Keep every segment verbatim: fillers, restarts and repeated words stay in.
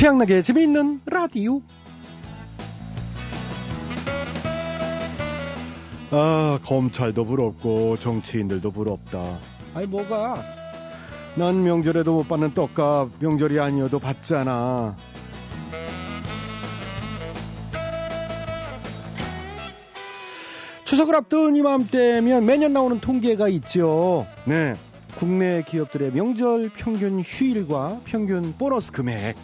최양락의 재미있는 라디오. 아, 검찰도 부럽고 정치인들도 부럽다. 아니 뭐가? 난 명절에도 못 받는 떡값 명절이 아니어도 받잖아. 추석을 앞둔 이맘때면 매년 나오는 통계가 있죠. 네, 국내 기업들의 명절 평균 휴일과 평균 보너스 금액.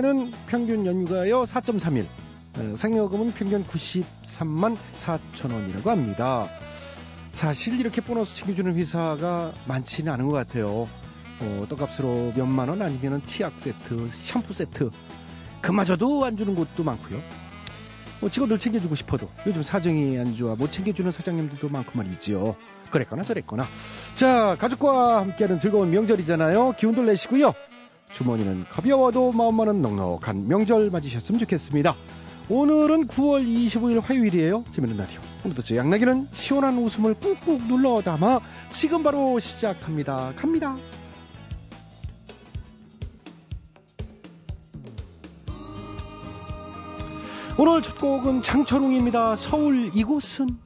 올해는 평균 연휴가요 사 점 삼 일, 상여금은 평균 구십삼만 사천 원이라고 합니다. 사실 이렇게 보너스 챙겨주는 회사가 많지는 않은 것 같아요. 어, 떡값으로 몇만 원 아니면 치약 세트, 샴푸 세트 그마저도 안 주는 곳도 많고요. 뭐 직원들 챙겨주고 싶어도 요즘 사정이 안 좋아 못 챙겨주는 사장님들도 많고 말이지요. 그랬거나 저랬거나. 자, 가족과 함께하는 즐거운 명절이잖아요. 기운들 내시고요. 주머니는 가벼워도 마음만은 넉넉한 명절 맞으셨으면 좋겠습니다. 오늘은 구월 이십오일 화요일이에요. 재밌는 라디오. 오늘도 저 양락이는 시원한 웃음을 꾹꾹 눌러 담아 지금 바로 시작합니다. 갑니다. 오늘 첫 곡은 장철웅입니다. 서울 이곳은.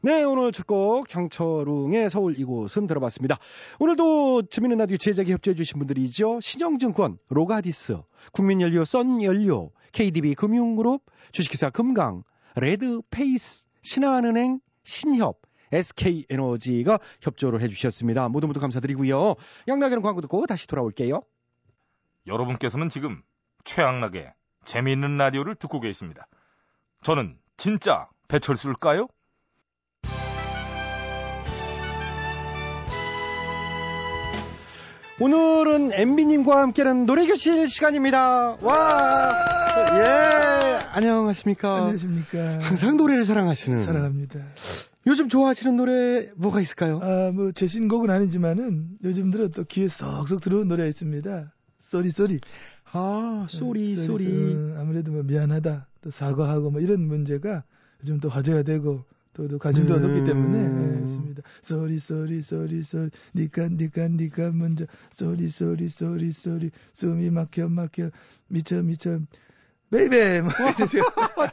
네, 오늘 첫 곡 장철웅의 서울 이곳은 들어봤습니다. 오늘도 재미있는 라디오 제작에 협조해주신 분들이죠. 신영증권, 로가디스, 국민연료, 썬연료, 케이디비 금융그룹, 주식회사 금강, 레드페이스, 신한은행, 신협, 에스케이에너지가 협조를 해주셨습니다. 모두 모두 감사드리고요. 양락에는 광고 듣고 다시 돌아올게요. 여러분께서는 지금 최양락의 재미있는 라디오를 듣고 계십니다. 저는 진짜 배철수일까요? 오늘은 엠비님과 함께하는 노래교실 시간입니다. 와, 예, 안녕하십니까. 안녕하십니까. 항상 노래를 사랑하시는. 사랑합니다. 요즘 좋아하시는 노래 뭐가 있을까요? 아, 뭐 제 신곡은 아니지만은 요즘 들어 또 귀에 쏙쏙 들어오는 노래가 있습니다. 쏘리 쏘리. 아, 쏘리 네, 쏘리. 쏘리. 아무래도 뭐 미안하다, 또 사과하고 뭐 이런 문제가 요즘 또 화제가 되고. 저도 관심도가 음... 높기 때문에 했습니다. 쏘리 쏘리 쏘리 쏘리 니까 니까 니까 먼저 쏘리 쏘리 쏘리 쏘리 숨이 막혀 막혀 미쳐 미쳐 베이베.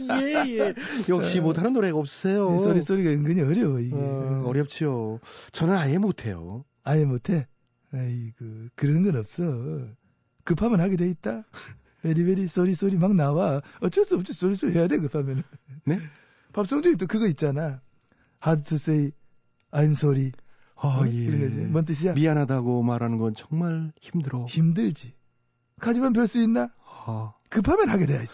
예예. 예. 역시 어, 못하는 노래가 없으세요. 쏘리 쏘리가 은근히 어려워 이게. 어, 어렵죠. 저는 아예 못해요. 아예 못해? 아이고 그런 건 없어. 급하면 하게 돼 있다. 베리베리 쏘리 쏘리 막 나와. 어쩔 수 없지 쏘리 쏘리 해야 돼 급하면. 네? 밥송 중에 또 그거 있잖아. Hard to say, I'm sorry. 아, 어, 예. 뭔 뜻이야? 미안하다고 말하는 건 정말 힘들어. 힘들지. 하지만 별 수 있나? 아. 급하면 하게 돼 있어.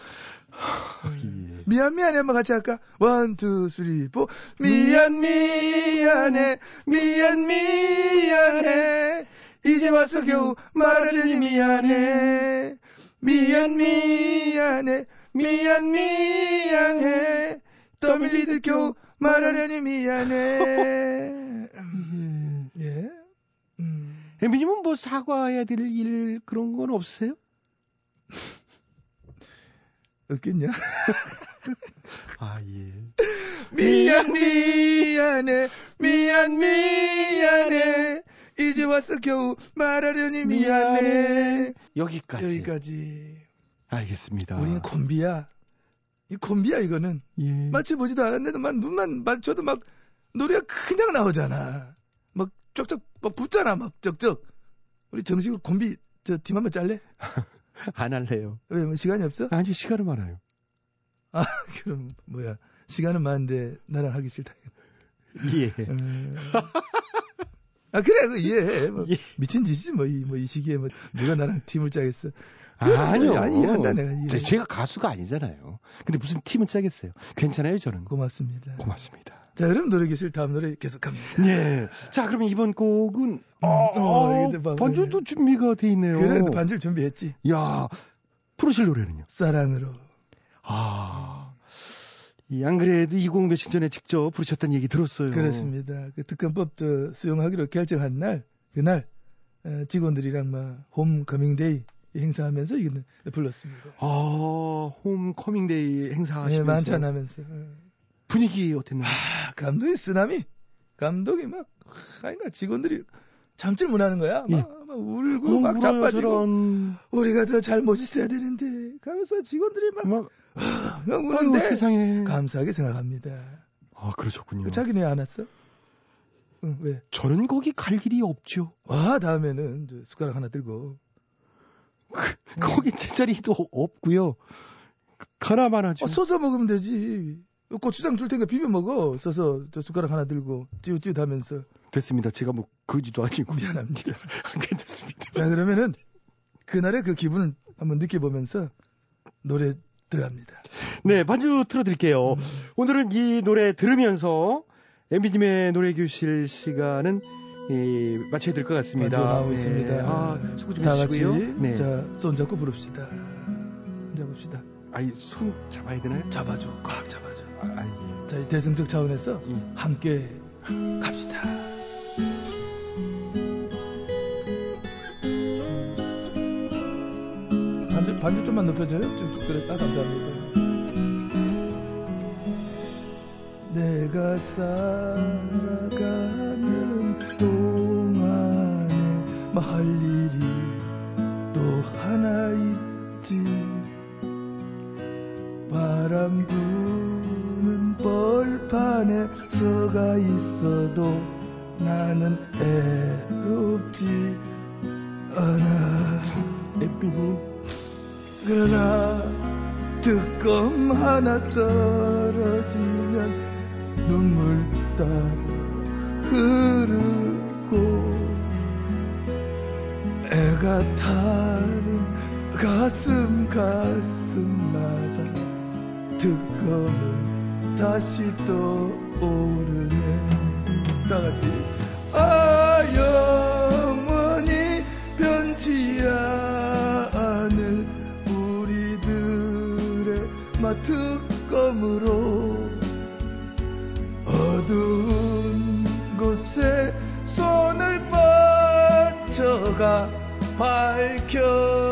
아, 예. 미안 미안해 한번 같이 할까? One, two, three, four. 미안 미안해, 미안 미안해. 이제 와서 겨우 말하려니 미안해. 미안 미안해, 미안 미안해. 떠밀리듯 겨우 말하려니 미안해. 음, 예. 음. 엠비님은 뭐 사과해야 될 일 그런 건 없어요? 없겠냐? 아, 예. 미안, 미안해. 미안, 미안해. 이제 와서 겨우 말하려니 미안해. 미안해. 여기까지. 여기까지. 알겠습니다. 우린 콤비야. 이 콤비야 이거는. 예. 마치 보지도 않았는데 막 눈만 맞춰도 막 노래가 그냥 나오잖아. 막 쩍쩍 막 붙잖아. 막 쩍쩍. 우리 정식으로 콤비 저 팀 한번 짤래? 안 할래요. 왜? 뭐 시간이 없어? 아니 시간은 많아요. 아 그럼 뭐야. 시간은 많은데 나랑 하기 싫다. 예. 음... 아 그래 그 이해해. 뭐 예. 미친 짓이지 뭐 이 뭐 이 시기에 뭐 누가 나랑 팀을 짜겠어. 아, 아니요. 아니, 한다, 내가. 제, 제가 가수가 아니잖아요. 근데 무슨 팀은 짜겠어요. 괜찮아요, 저는. 고맙습니다. 고맙습니다. 자, 그럼 노래교실 다음 노래 계속합니다. 네. 자, 그러면 이번 곡은 어, 어, 어, 반주도 준비가 돼 있네요. 그래, 반주를 준비했지. 야, 부르실 노래는요? 사랑으로. 아, 이 안 그래도 이십 며칠 전에 직접 부르셨다는 얘기 들었어요. 그렇습니다. 그 특검법도 수용하기로 결정한 날, 그날 직원들이랑 막 홈커밍데이 행사하면서 이거는 불렀습니다. 아, 홈커밍데이 행사하시면서. 네, 만찬하면서. 분위기 어땠나요? 아, 감독이 쓰나미. 감독이 막, 아니가 직원들이 잠질 못하는 거야. 예. 막, 막 울고 어, 막 자빠지고. 저런... 우리가 더 잘 멋있어야 되는데. 가면서 직원들이 막, 막 어, 우는데 세상에. 감사하게 생각합니다. 아, 그러셨군요. 자기네 안 왔어? 응, 왜? 저는 거기 갈 길이 없죠. 아, 다음에는 숟가락 하나 들고. 거기 제자리도 없고요. 가나만 하죠. 아, 써서 먹으면 되지. 고추장 줄 테니까 비벼 먹어. 써서 저 숟가락 하나 들고 찌우찌우 하면서. 됐습니다. 제가 뭐 거지도 아니고. 미안합니다. 괜찮습니다. 자, 그러면은 그날의 그 기분을 한번 느껴보면서 노래 들어갑니다. 네, 반주 틀어드릴게요. 음. 오늘은 이 노래 들으면서 엠비님의 노래교실 시간은 예, 마쳐야 될 것 같습니다. 반주 나오고 있습니다. 네. 아, 수고 좀 해주시고요. 네. 자, 손 잡고 부릅시다. 손 잡읍시다. 아이, 손 잡아야 되나요? 잡아줘. 꽉 잡아줘. 아, 예. 자, 이 대승적 차원에서 예. 함께 갑시다. 반주, 반주 좀만 높여줘요. 좀, 그래, 딱 감사합니다. 내가 살아가는 동안에 뭐 할 일이 또 하나 있지. 바람 부는 벌판에 서가 있어도 나는 애롭지 않아. 그러나 특검 하나 떨어지면 눈물 따라 흐르고 애가 타는 가슴 가슴마다 특검은 다시 또 오르네. 다같이 아 영원히 변치 않을 우리들의 특검으로 어두운 곳에 손을 뻗쳐가 밝혀주.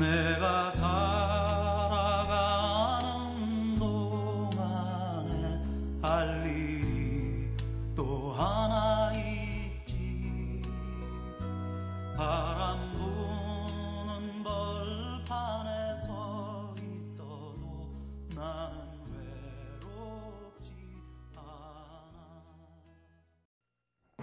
내가 살아가는 동안에 할 일이 또 하나 있지. 바람 부는 벌판에 서 있어도 나는 외롭지 않아.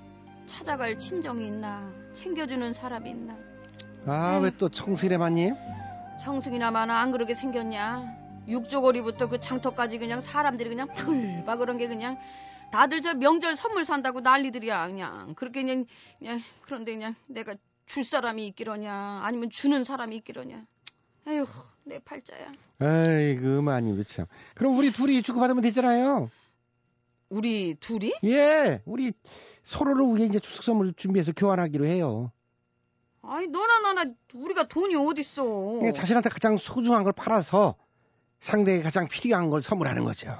찾아갈 친정이 있나, 챙겨주는 사람이 있나. 아, 왜 또 청승이래 마님? 청승이나 마나 안 그러게 생겼냐. 육조거리부터 그 장터까지 그냥 사람들이 그냥 바글바글한 게 그냥 다들 저 명절 선물 산다고 난리들이야. 그냥 그렇게 그냥, 그냥 그런데 그냥 내가 줄 사람이 있기러냐, 아니면 주는 사람이 있기러냐. 에휴, 내 팔자야. 아이고 마님 참. 그럼 우리 둘이 주고받으면 되잖아요. 우리 둘이? 예, 우리 서로를 위해 이제 추석 선물을 준비해서 교환하기로 해요. 아니, 너나 나나 우리가 돈이 어딨어. 그러니까 자신한테 가장 소중한 걸 팔아서 상대에게 가장 필요한 걸 선물하는 거죠.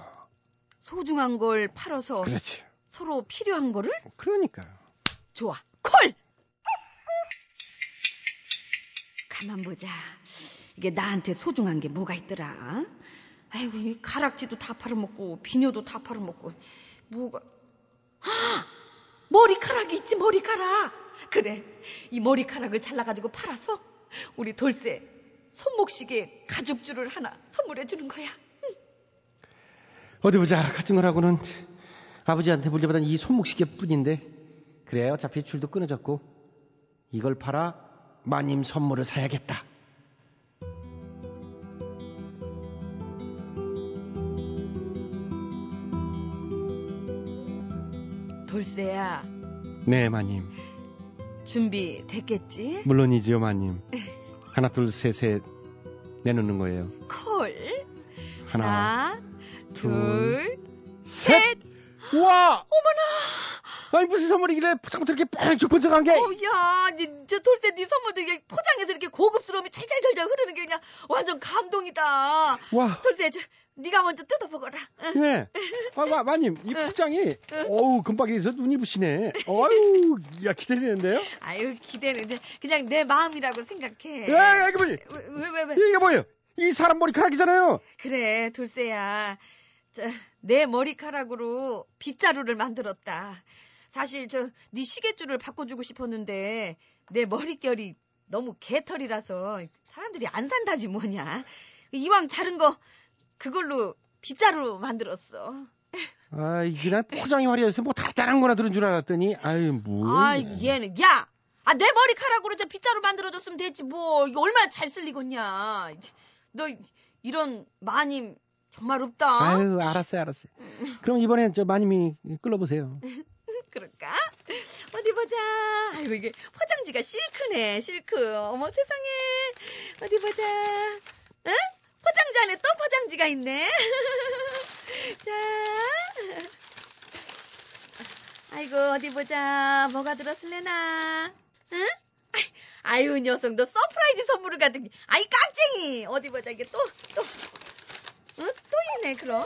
소중한 걸 팔아서. 그렇지. 서로 필요한 거를? 그러니까요. 좋아. 콜! 가만 보자. 이게 나한테 소중한 게 뭐가 있더라? 아이고, 이 가락지도 다 팔아먹고 비녀도 다 팔아먹고 뭐가... 아! 머리카락이 있지, 머리카락. 그래, 이 머리카락을 잘라가지고 팔아서 우리 돌쇠 손목시계 가죽줄을 하나 선물해 주는 거야. 응. 어디 보자. 같은 거라고는 아버지한테 물려받은 이 손목시계뿐인데, 그래 어차피 줄도 끊어졌고 이걸 팔아 마님 선물을 사야겠다. 돌쇠야. 네, 마님. 준비 됐겠지? 물론이지요, 마님. 하나, 둘, 셋, 셋 내놓는 거예요. 콜. 하나, 하나 둘, 둘, 셋. 셋. 와. 어머나. 아니 무슨 선물이길래 포장부터 이렇게 뻥쩍 번쩍한 게. 어야, 이제 돌쇠 네 선물도 이게 포장해서 이렇게 고급스러움이 철철철철 흐르는 게 그냥 완전 감동이다. 와. 돌쇠 저. 네가 먼저 뜯어보거라. 응. 네. 아, 마, 마님, 이 포장이, 응. 어우, 금방에서 눈이 부시네. 어유, 야, 기대되는데요? 아유, 기대는 이제 그냥 내 마음이라고 생각해. 야, 이게 뭐지? 왜, 왜, 왜? 이게 뭐예요? 이 사람 머리카락이잖아요. 그래, 돌쇠야. 저, 내 머리카락으로 빗자루를 만들었다. 사실 저 네 시계줄을 바꿔주고 싶었는데 내 머릿결이 너무 개털이라서 사람들이 안 산다지 뭐냐. 이왕 자른 거. 그걸로 빗자루 만들었어. 아, 이게 포장이 화려해서 뭐 달달한 거나 들은 줄 알았더니, 아유, 뭐. 아, 얘는, 야! 아, 내 머리카락으로 저 빗자루 만들어줬으면 됐지, 뭐. 이거 얼마나 잘 쓸리겠냐. 너, 이런 마님, 정말 없다. 아유, 알았어요, 알았어요. 그럼 이번엔 저 마님이 끌어보세요. 그럴까? 어디 보자. 아이고, 이게 포장지가 실크네, 실크. 어머, 세상에. 어디 보자. 응? 포장지 안에 또 포장지가 있네. 자, 아이고 어디 보자. 뭐가 들었을래나? 응? 아유 녀석 너 서프라이즈 선물을 가득히. 아이 깜쟁이. 어디 보자 이게 또 또 응? 또 있네 그럼.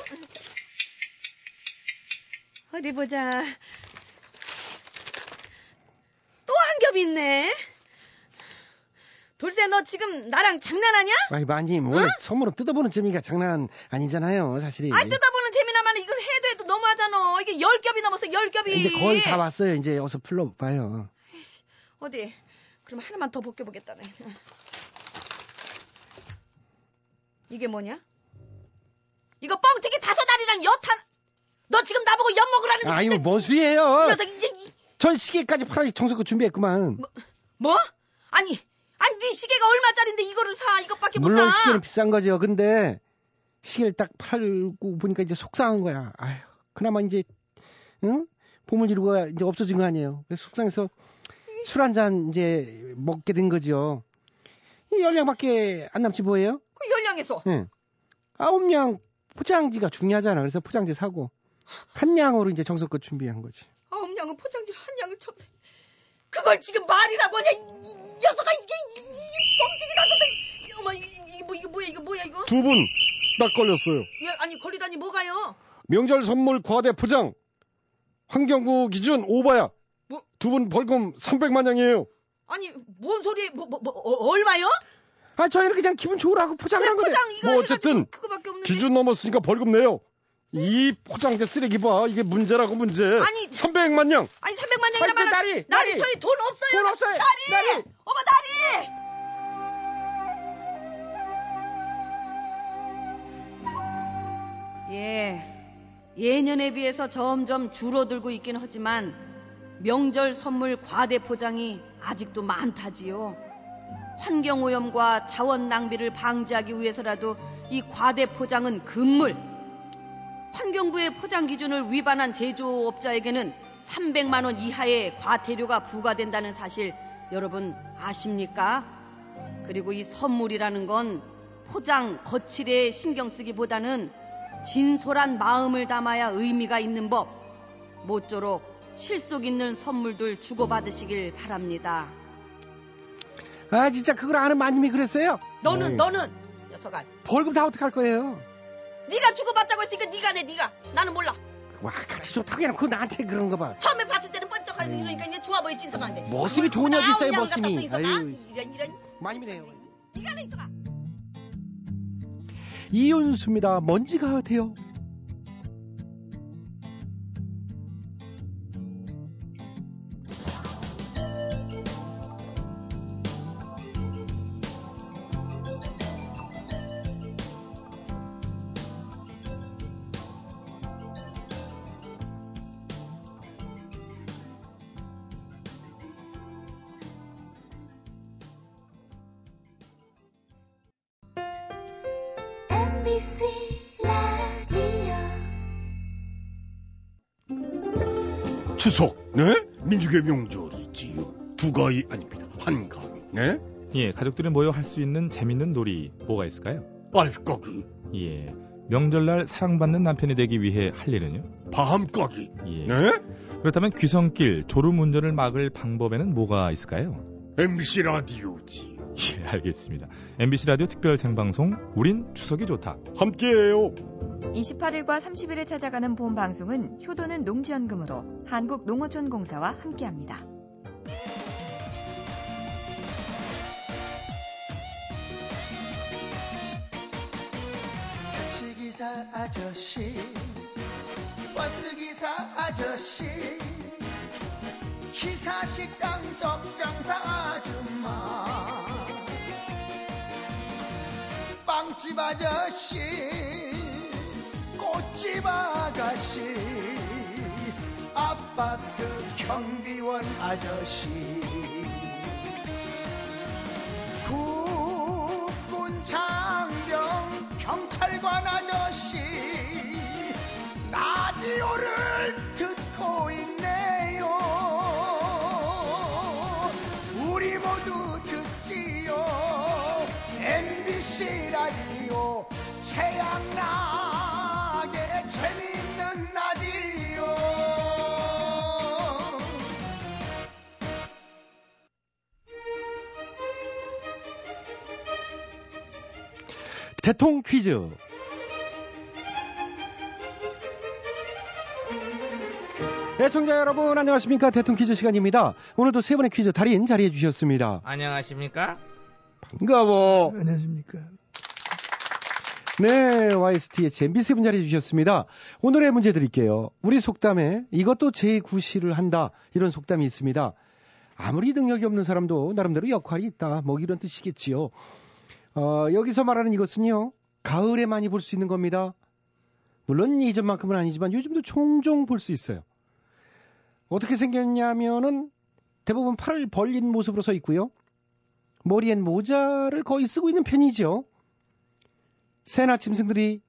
어디 보자. 또 한 겹 있네. 돌쇠 너 지금 나랑 장난하냐? 아이 마님 오늘 응? 선물은 뜯어보는 재미가 장난 아니잖아요 사실이. 아 뜯어보는 재미나만 이걸 해도 해도 너무하잖아. 이게 열 겹이 넘었어 열 겹이. 이제 거의 다 왔어요. 이제 어서 풀러봐요. 어디 그럼 하나만 더 벗겨보겠다네. 이게 뭐냐? 이거 뻥튀기 다섯 알이랑 여탄. 너 지금 나보고 엿 먹으라는 거. 아이고 뭔 소리예요. 전 시계까지 팔아서 정성껏 준비했구만. 뭐? 뭐? 아니 아니 네 시계가 얼마짜린데 이거를 사. 이것밖에 못 사. 물론 시계는 비싼 거죠. 근데 시계를 딱 팔고 보니까 이제 속상한 거야. 아휴, 그나마 이제 응? 봄을 이루고 이제 없어진 거 아니에요. 그래서 속상해서 술 한 잔 이제 먹게 된 거죠. 이 열량밖에 안 남지 뭐예요? 그 열량에서? 응. 아홉 량 포장지가 중요하잖아. 그래서 포장지 사고 한 양으로 이제 정성껏 준비한 거지. 아홉 양은 포장지로 한 양을 정. 그걸 지금 말이라고 하냐? 녀석아 이게 뻥튀기 나서도 어머 이게 뭐 이게 뭐야 이거 뭐야 이거 두 분 딱 걸렸어요. 예, 아니 걸리다니 뭐가요? 명절 선물 과대 포장 환경부 기준 오바야. 뭐? 두 분 벌금 삼백만 원이에요. 아니 뭔 소리? 뭐, 뭐, 뭐 어, 얼마요? 아 저희는 그냥 기분 좋으라고 포장한 거예요. 포장 이거 뭐 어쨌든 기준 넘었으니까 벌금 내요. 이 포장재 쓰레기 봐. 이게 문제라고 문제. 아니 삼백만 냥. 아니 삼백만 냥이라 말아. 나리, 나리 저희 돈 없어요. 돈 없어요. 나리. 나리. 어머 나리. 예, 예년에 비해서 점점 줄어들고 있긴 하지만 명절 선물 과대 포장이 아직도 많다지요. 환경오염과 자원 낭비를 방지하기 위해서라도 이 과대 포장은 금물. 환경부의 포장 기준을 위반한 제조업자에게는 삼백만 원 이하의 과태료가 부과된다는 사실 여러분 아십니까? 그리고 이 선물이라는 건 포장 거칠에 신경 쓰기보다는 진솔한 마음을 담아야 의미가 있는 법. 모쪼록 실속 있는 선물들 주고받으시길 바랍니다. 아 진짜 그걸 아는 마님이 그랬어요? 너는 네. 너는 녀석아 벌금 다 어떡할 거예요? 네가 주고받자고 했으니까 네가 내 네가. 나는 몰라. 와 같이 좋다고 해놓고 그거 나한테 그런 거 봐. 처음에 봤을 때는 번쩍하고 음. 이러니까 이제 좋아 보이지 인성한데. 머슴이 돈이 어디 있어요 머슴이. 이런 이런. 마님이네요. 네가 내 인성아. 이윤수입니다. 먼지가 돼요. 케이비씨 라디오 추석, 네? 민족의 명절이지요. 두가위 아닙니다. 한가위, 네? 예, 가족들이 모여 할 수 있는 재밌는 놀이 뭐가 있을까요? 빨까기. 예, 명절날 사랑받는 남편이 되기 위해 할 일은요? 밤까기. 예. 네? 그렇다면 귀성길, 졸음운전을 막을 방법에는 뭐가 있을까요? 엠비씨 라디오지. 예, 알겠습니다. 엠비씨 라디오 특별 생방송 우린 추석이 좋다. 함께해요. 이십팔 일과 삼십 일에 찾아가는 본 방송은 효도는 농지연금으로 한국농어촌공사와 함께합니다. 택시기사 아저씨, 버스기사 아저씨, 기사식당 떡장사 아줌마, 빵집 아저씨, 꽃집 아가씨, 아파트 경비원 아저씨, 국군 장병 경찰관 아저씨, 라디오를 듣고 있네요. 우리 모두 듣지요. 엠비씨 라디오 최양락의 재미있는 라디오. 대통 퀴즈. 네, 청자 여러분 안녕하십니까. 대통 퀴즈 시간입니다. 오늘도 세 분의 퀴즈 달인 자리해 주셨습니다. 안녕하십니까. 반가워. 안녕하십니까. 네, 와이에스티에이치 엠비 세 분 자리해 주셨습니다. 오늘의 문제 드릴게요. 우리 속담에 이것도 제구시를 한다, 이런 속담이 있습니다. 아무리 능력이 없는 사람도 나름대로 역할이 있다, 뭐 이런 뜻이겠지요. 어, 여기서 말하는 이것은요, 가을에 많이 볼 수 있는 겁니다. 물론 이전만큼은 아니지만 요즘도 종종 볼 수 있어요. 어떻게 생겼냐면은 대부분 팔을 벌린 모습으로 서 있고요. 머리엔 모자를 거의 쓰고 있는 편이죠. 새나 짐승들이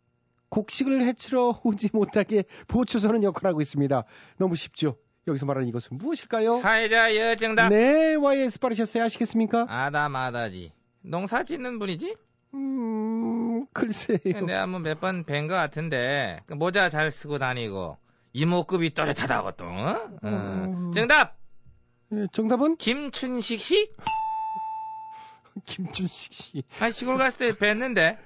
곡식을 해치러 오지 못하게 보초서는 역할을 하고 있습니다. 너무 쉽죠? 여기서 말하는 이것은 무엇일까요? 사회자 여정답. 네, 와이에스 빠르셨어요. 아시겠습니까? 아다마다지. 농사 짓는 분이지? 음, 글쎄요. 내가 뭐 몇 번 뵌 것 같은데, 모자 잘 쓰고 다니고, 이목구비 또렷하다고 또. 어? 어... 어... 정답! 네, 정답은? 김춘식 씨? 김춘식 씨. 아니, 시골 갔을 때 뵀는데.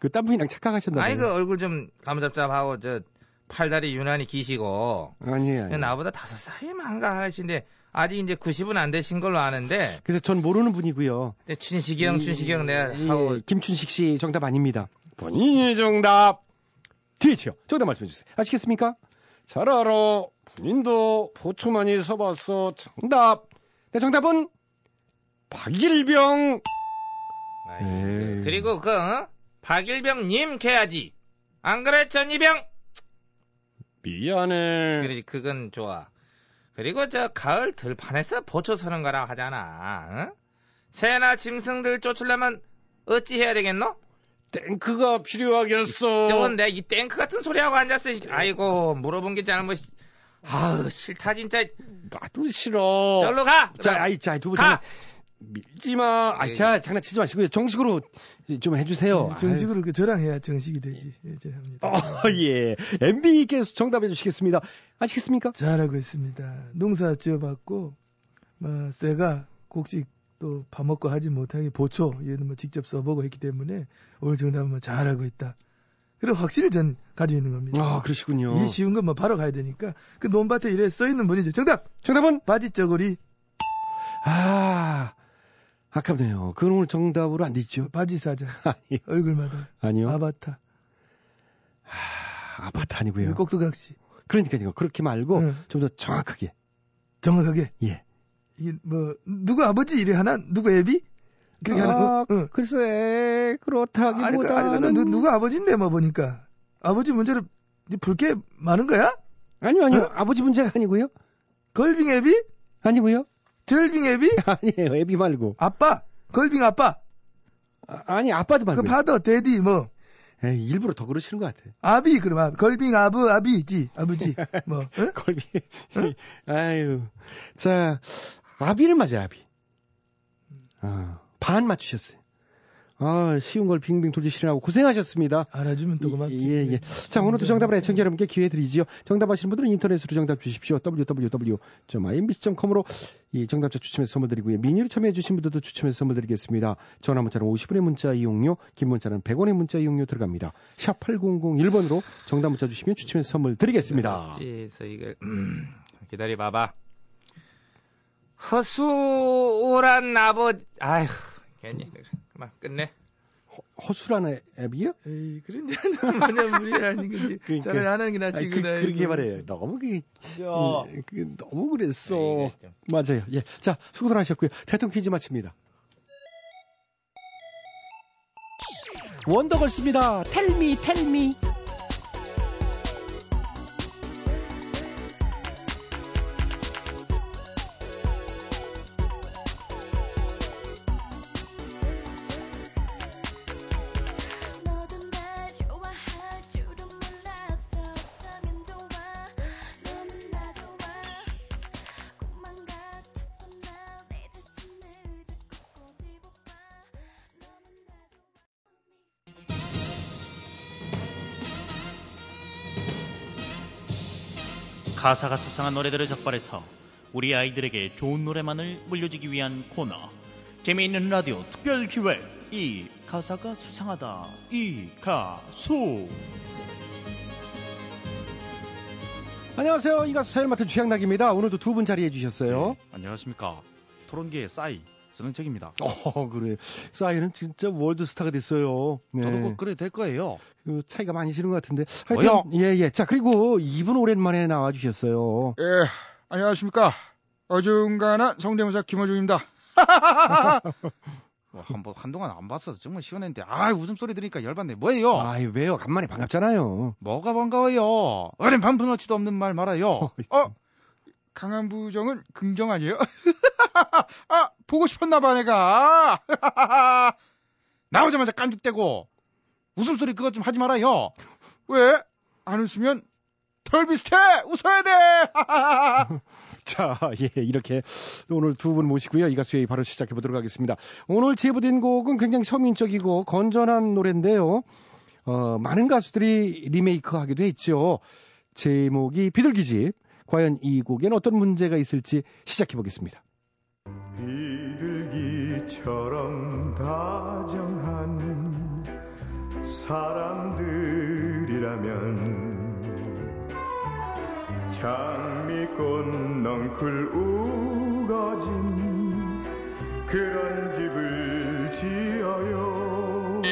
그 딴 분이랑 착각하셨나봐요. 아니, 그 얼굴 좀 감잡잡하고, 저, 팔다리 유난히 기시고. 아니에요. 아니. 나보다 다섯 살이 많은가 하신데, 아직 이제 구십은 안 되신 걸로 아는데. 그래서 전 모르는 분이고요. 네, 춘식이 형, 춘식이 형, 내가 이, 하고. 김춘식 씨 정답 아닙니다. 본인이 정답. 뒤에요. 정답 말씀해주세요. 아시겠습니까? 잘 알아. 본인도 보초 많이 써봤어. 정답. 네, 정답은? 박일병. 아이고, 그리고 그, 어? 박일병님 캐야지. 안 그래, 전이병? 미안해. 그래, 그건 좋아. 그리고 저 가을 들판에서 보초 서는 거라 하잖아. 응? 새나 짐승들 쫓으려면 어찌 해야 되겠노? 탱크가 필요하겠어. 저건 내 이 탱크 같은 소리하고 앉았어. 아이고, 물어본 게 잘못. 아우, 싫다 진짜. 나도 싫어. 절로 가. 자, 아이, 자, 두 분 가. 밀지 마. 아, 자, 장난치지 마시고요. 정식으로 좀 해주세요. 네, 정식으로. 아유. 저랑 해야 정식이 되지. 예, 제가 합니다. 어, 예. 엠비께서 정답해 주시겠습니다. 아시겠습니까? 잘하고 있습니다. 농사 지어봤고, 뭐, 새가 곡식 또 파먹고 하지 못하게 보초, 얘는 뭐 직접 써보고 했기 때문에 오늘 정답은 뭐 잘하고 있다. 그런 확신을 전 가지고 있는 겁니다. 아, 그러시군요. 이 쉬운 건 뭐 바로 가야 되니까. 그 논밭에 이래 써있는 분이죠. 정답! 정답은? 바지저고리. 아... 아깝네요. 그건 오늘 정답으로 안 됐죠. 바지사자. 아니. 얼굴마다. 아니요. 아바타. 아, 아바타 아니고요. 꼭두각시. 그러니까요. 그렇게 말고 응. 좀 더 정확하게. 정확하게? 예. 이게 뭐 누구 아버지 이래 하나? 누구 애비? 그렇게 아, 하나? 응. 글쎄 그렇다기보다는. 아니, 아니, 아니, 누, 누구 아버지인데 뭐 보니까. 아버지 문제를 볼게 많은 거야? 아니요. 아니요. 응? 아버지 문제가 아니고요. 걸빙 애비? 아니고요. 절빙 애비? 아니에요. 애비 말고. 아빠? 걸빙 아빠? 아, 아니, 아빠도 말고. 그 파더, 데디, 뭐. 에이, 일부러 더 그러시는 것 같아요. 아비, 그러면. 걸빙, 아부, 아비지. 아버지. 뭐. 어? 걸빙. 아유. 자, 아비를 맞아요, 아비. 어, 반 맞추셨어요. 아, 쉬운 걸 빙빙 돌리시느라고 고생하셨습니다. 알아주면 또 고맙지. 예, 예. 자, 오늘도 정답을 애청자 여러분께 기회 드리지요. 정답 아시는 분들은 인터넷으로 정답 주십시오. 더블유 더블유 더블유 점 아이엠비씨 점 컴으로 이 정답자 추첨해서 선물 드리고요. 민유를 참여해주신 분들도 추첨해서 선물 드리겠습니다. 전화 문자는 오십 원의 문자 이용료, 긴 문자는 백 원의 문자 이용료 들어갑니다. 샵 팔공공일 번으로 정답 문자 주시면 추첨해서 선물 드리겠습니다. 그래서 이걸 음, 기다려봐봐. 허술한 아버지, 아휴, 괜히. 막 끝내. 허, 허술한 앱이요? 에이, 그런데 뭐냐 무리라는 거지. 그러니까, 잘 안 하는 게 낫지. 그, 그렇게 말해요. 너무 그게, 음, 그게 너무 그랬어. 에이, 맞아요. 예, 자 수고들 하셨고요. 대통령 퀴즈 마칩니다. 원더걸스입니다. 텔미 텔미. 가사가 소상한 노래들을 적발해서 우리 아이들에게 좋은 노래만을 물려주기 위한 코너, 재미있는 라디오 특별 기획, 이 가사가 수상하다, 이 가수. 안녕하세요, 이 가수 사연 맡은 최양락입니다. 오늘도 두 분 자리해 주셨어요. 네, 안녕하십니까, 토론계의 싸이 저는 책입니다. 어, 그래, 싸이는 진짜 월드스타가 됐어요. 네. 저도 꼭 그래 될 거예요. 그 차이가 많이 지는 것 같은데. 하여튼, 예, 예. 자, 그리고 이분 오랜만에 나와주셨어요. 예, 안녕하십니까. 어중간한 성대모사 김호중입니다. 한번, 한동안 안 봤어서 정말 시원했는데, 아, 웃음소리 들으니까 열받네. 뭐예요? 아이, 왜요? 간만에 반갑잖아요. 뭐가 반가워요? 어린 반푼어치도 없는 말 말아요. 어? 강한 부정은 긍정 아니에요? 아, 보고 싶었나봐, 내가. 나오자마자 깐죽대고. 웃음소리 그것 좀 하지 말아요. 왜? 안 웃으면 덜 비슷해! 웃어야 돼! 자, 예, 이렇게 오늘 두 분 모시고요. 이 가수의 바로 시작해보도록 하겠습니다. 오늘 제보된 곡은 굉장히 서민적이고 건전한 노래인데요. 어, 많은 가수들이 리메이크하기도 했죠. 제목이 비둘기집. 과연 이 곡엔 어떤 문제가 있을지 시작해보겠습니다. 비둘기처럼 다정한 사람들이라면 장미꽃 넝쿨 우거진 그런 집을 지어요.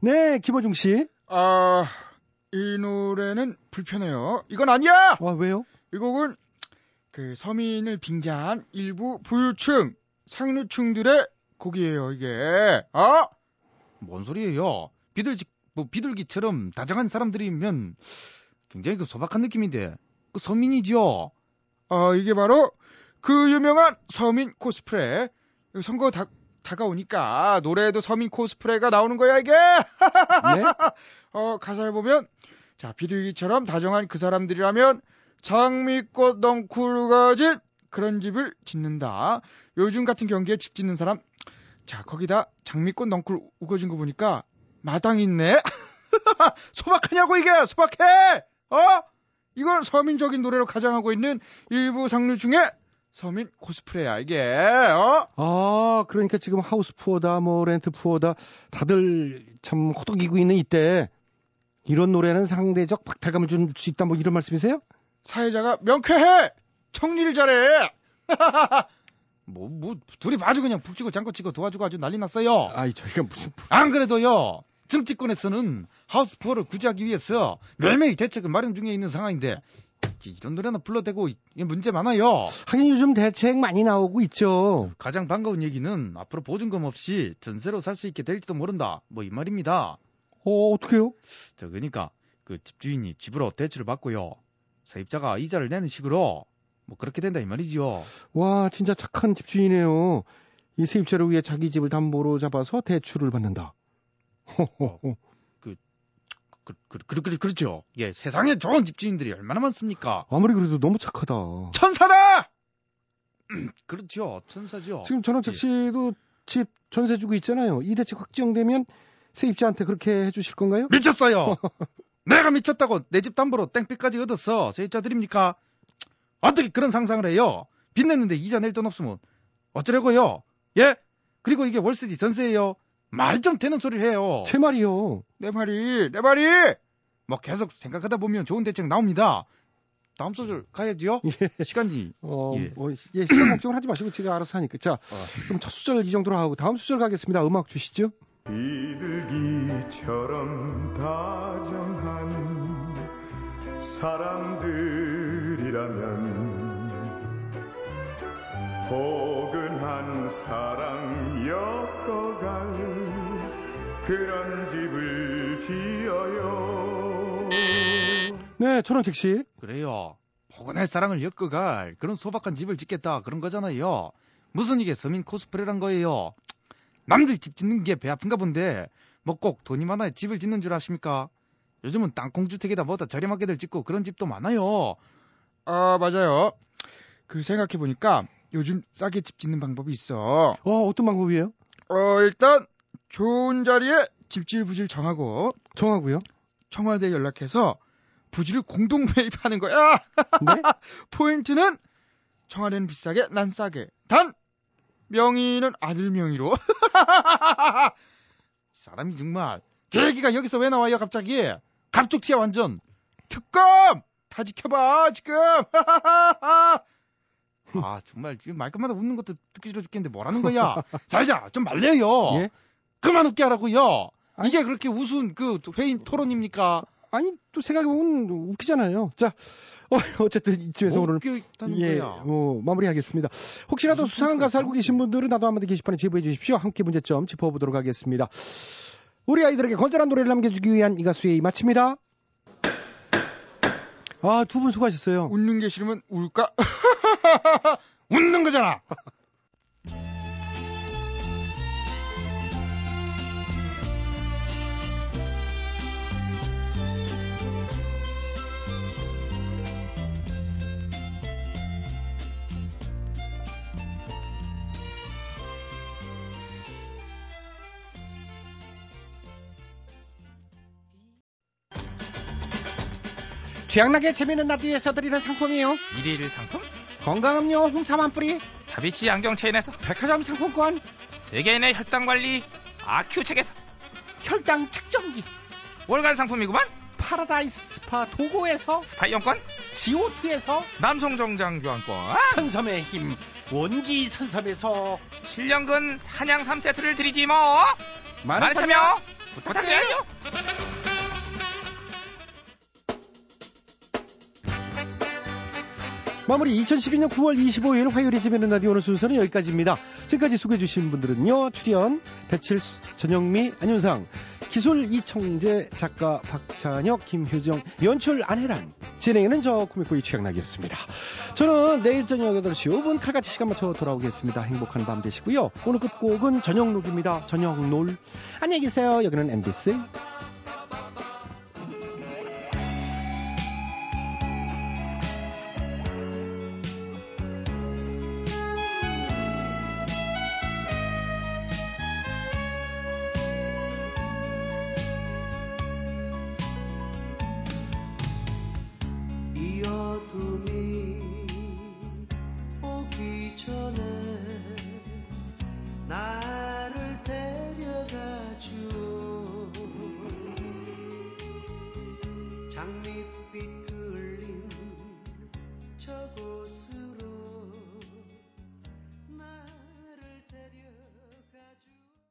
네, 김호중 씨. 아, 이 노래는 불편해요. 이건 아니야. 와, 왜요? 이 곡은 그 서민을 빙자한 일부 부유층, 상류층들의 곡이에요. 이게 어? 뭔 소리예요? 비둘기, 뭐 비둘기처럼 다정한 사람들이면 굉장히 그 소박한 느낌인데 그 서민이죠. 어, 이게 바로 그 유명한 서민 코스프레. 선거 다, 다가오니까 노래에도 서민 코스프레가 나오는 거야 이게. 네? 어, 가사를 보면 자, 비둘기처럼 다정한 그 사람들이라면 장미꽃 넝쿨 가진 그런 집을 짓는다. 요즘 같은 경기에 집 짓는 사람, 자, 거기다 장미꽃 넝쿨 우거진 거 보니까 마당이 있네? 소박하냐고 이게! 소박해! 어? 이걸 서민적인 노래로 가장하고 있는 일부 상류 중에 서민 코스프레야 이게. 어? 아, 그러니까 지금 하우스푸어다 뭐 렌트푸어다 다들 참 호떡이고 있는 이때 이런 노래는 상대적 박탈감을 줄 수 있다 뭐 이런 말씀이세요? 사회자가 명쾌해! 청리를 잘해! 뭐, 뭐, 둘이 아주 그냥 북치고 장구치고 도와주고 아주 난리 났어요. 아이, 저희가 무슨. 안 그래도요, 정치권에서는 하우스푸어를 구제하기 위해서 매일매일 대책을 마련 중에 있는 상황인데, 이런 노래나 불러대고 문제 많아요. 하긴 요즘 대책 많이 나오고 있죠. 가장 반가운 얘기는 앞으로 보증금 없이 전세로 살 수 있게 될지도 모른다. 뭐, 이 말입니다. 어, 어떡해요? 저, 그러니까, 그 집주인이 집으로 대출을 받고요. 세입자가 이자를 내는 식으로 뭐 그렇게 된다 이 말이죠. 와, 진짜 착한 집주인이에요. 이 세입자를 위해 자기 집을 담보로 잡아서 대출을 받는다. 그 그, 그, 그, 그, 그렇죠. 예, 세상에 좋은 집주인들이 얼마나 많습니까? 아무리 그래도 너무 착하다. 천사다! 그렇죠. 천사죠. 지금 전원책 씨도 예. 집 전세 주고 있잖아요. 이 대책 확정되면 세입자한테 그렇게 해주실 건가요? 미쳤어요. 내가 미쳤다고 내 집 담보로 땡볕까지 얻었어. 세입자 드립니까? 어떻게 그런 상상을 해요? 빚 냈는데 이자 낼 돈 없으면 어쩌려고요? 예? 그리고 이게 월세지 전세예요. 말 좀 되는 소리를 해요. 제 말이요. 내 말이, 내 말이. 뭐 계속 생각하다 보면 좋은 대책 나옵니다. 다음 소절 가야지요. 예. 시간이. 어, 예. 어, 예, 시간 걱정을 하지 마시고 제가 알아서 하니까. 자, 어. 그럼 첫 수절 이 정도로 하고 다음 수절 가겠습니다. 음악 주시죠. 비둘기처럼 다정한 사람들이라면 포근한 사랑 엮어갈 그런 집을 지어요. 네, 전원책 씨. 그래요. 포근할 사랑을 엮어갈 그런 소박한 집을 짓겠다 그런 거잖아요. 무슨 이게 서민 코스프레란 거예요. 남들 집 짓는 게 배 아픈가 본데 뭐 꼭 돈이 많아야 집을 짓는 줄 아십니까? 요즘은 땅콩주택에다 뭐다 저렴하게들 짓고 그런 집도 많아요. 아, 맞아요. 그 생각해보니까 요즘 싸게 집 짓는 방법이 있어. 어, 어떤 방법이에요? 어, 일단 좋은 자리에 집질 부지를 정하고 정하고요? 청와대에 연락해서 부지를 공동 매입하는 거야. 네? 포인트는 청와대는 비싸게 난 싸게. 단! 명의는 아들 명의로. 사람이 정말 계기가 여기서 왜 나와요 갑자기? 갑툭튀야 완전. 특검! 다 지켜봐 지금. 아 정말 지금 말끝마다 웃는 것도 듣기 싫어 죽겠는데 뭐라는 거야. 사회자 좀 말려요. 예? 그만 웃게 하라고요. 아니, 이게 그렇게 우스운 그 회의 토론입니까? 아니 또 생각해보면 웃기잖아요. 자. 어쨌든 이쯤에서 오늘 예, 어, 마무리하겠습니다. 혹시라도 수상한 가사 알고 계신 분들은 나도 한마디 게시판에 제보해 주십시오. 함께 문제점 짚어보도록 하겠습니다. 우리 아이들에게 건전한 노래를 남겨주기 위한 이 가수의 이 마칩니다. 아, 두 분 수고하셨어요. 웃는 게 싫으면 울까? 웃는 거잖아. 최양락의 재미있는 라디오에서 드리는 상품이요. 일일 상품? 건강음료 홍삼 한 뿌리. 다비치 안경 체인에서 백화점 상품권. 세계인의 혈당관리 아큐책에서 혈당 측정기. 월간 상품이구만. 파라다이스 스파 도고에서 스파 이용권. 지오투에서 남성정장 교환권. 아! 선섬의 힘 원기 선섬에서 칠 년근 사냥 삼 세트를 드리지 뭐. 많은, 많은 참여, 참여 부탁드려요. 마무리 이천십이 년 구월 이십오일 화요일에 재미있는 라디오 오늘 순서는 여기까지입니다. 지금까지 소개해 주신 분들은요. 출연 배칠수, 전영미, 안윤상, 기술 이청재, 작가 박찬혁, 김효정, 연출 안혜란, 진행에는 저 코믹보이 최양락이었습니다. 저는 내일 저녁 여덟 시 오 분 칼같이 시간 맞춰 돌아오겠습니다. 행복한 밤 되시고요. 오늘 끝곡은 저녁록입니다. 저녁놀. 안녕히 계세요. 여기는 엠비씨. 장밋빛